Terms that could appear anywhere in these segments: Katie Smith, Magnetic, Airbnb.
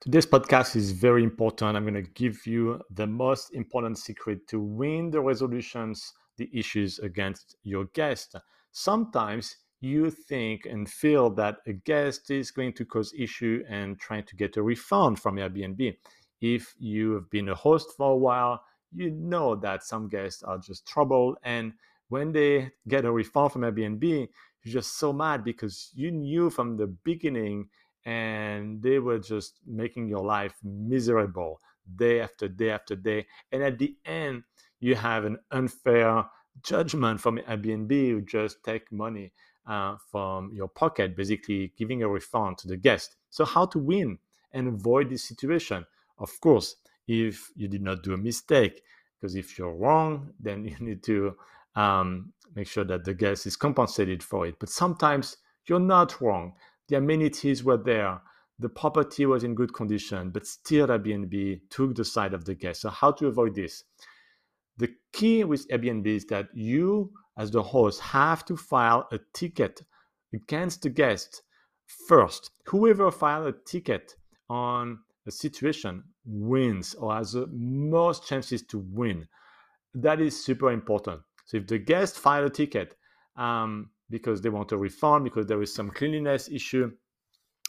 Today's podcast is very important. I'm going to give you the most important secret to win the resolutions, the issues against your guest. Sometimes you think and feel that a guest is going to cause issue and trying to get a refund from Airbnb. If you have been a host for a while, you know that some guests are just trouble. And when they get a refund from Airbnb, you're just so mad because you knew from the beginning and they were just making your life miserable day after day after day. And at the end, you have an unfair judgment from Airbnb who just take money from your pocket, basically giving a refund to the guest. So how to win and avoid this situation? Of course, if you did not do a mistake, because if you're wrong, then you need to make sure that the guest is compensated for it. But sometimes you're not wrong. The amenities were there. The property was in good condition, but still Airbnb took the side of the guest. So how to avoid this? The key with Airbnb is that you, as the host, have to file a ticket against the guest first. Whoever files a ticket on a situation wins or has the most chances to win. That is super important. So if the guest files a ticket, because they want a refund, because there is some cleanliness issue,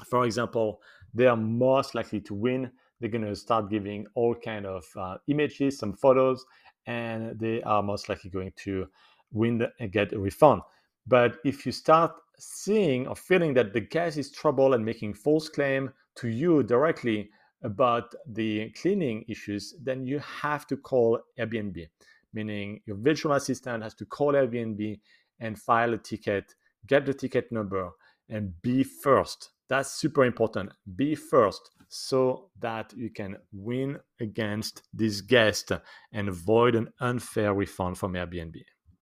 for example, they are most likely to win. They're going to start giving all kind of images, some photos, and they are most likely going to win and get a refund. But if you start seeing or feeling that the guest is trouble and making false claim to you directly about the cleaning issues, then you have to call Airbnb, meaning your virtual assistant has to call Airbnb and file a ticket, get the ticket number, and be first. That's super important. Be first so that you can win against this guest and avoid an unfair refund from Airbnb.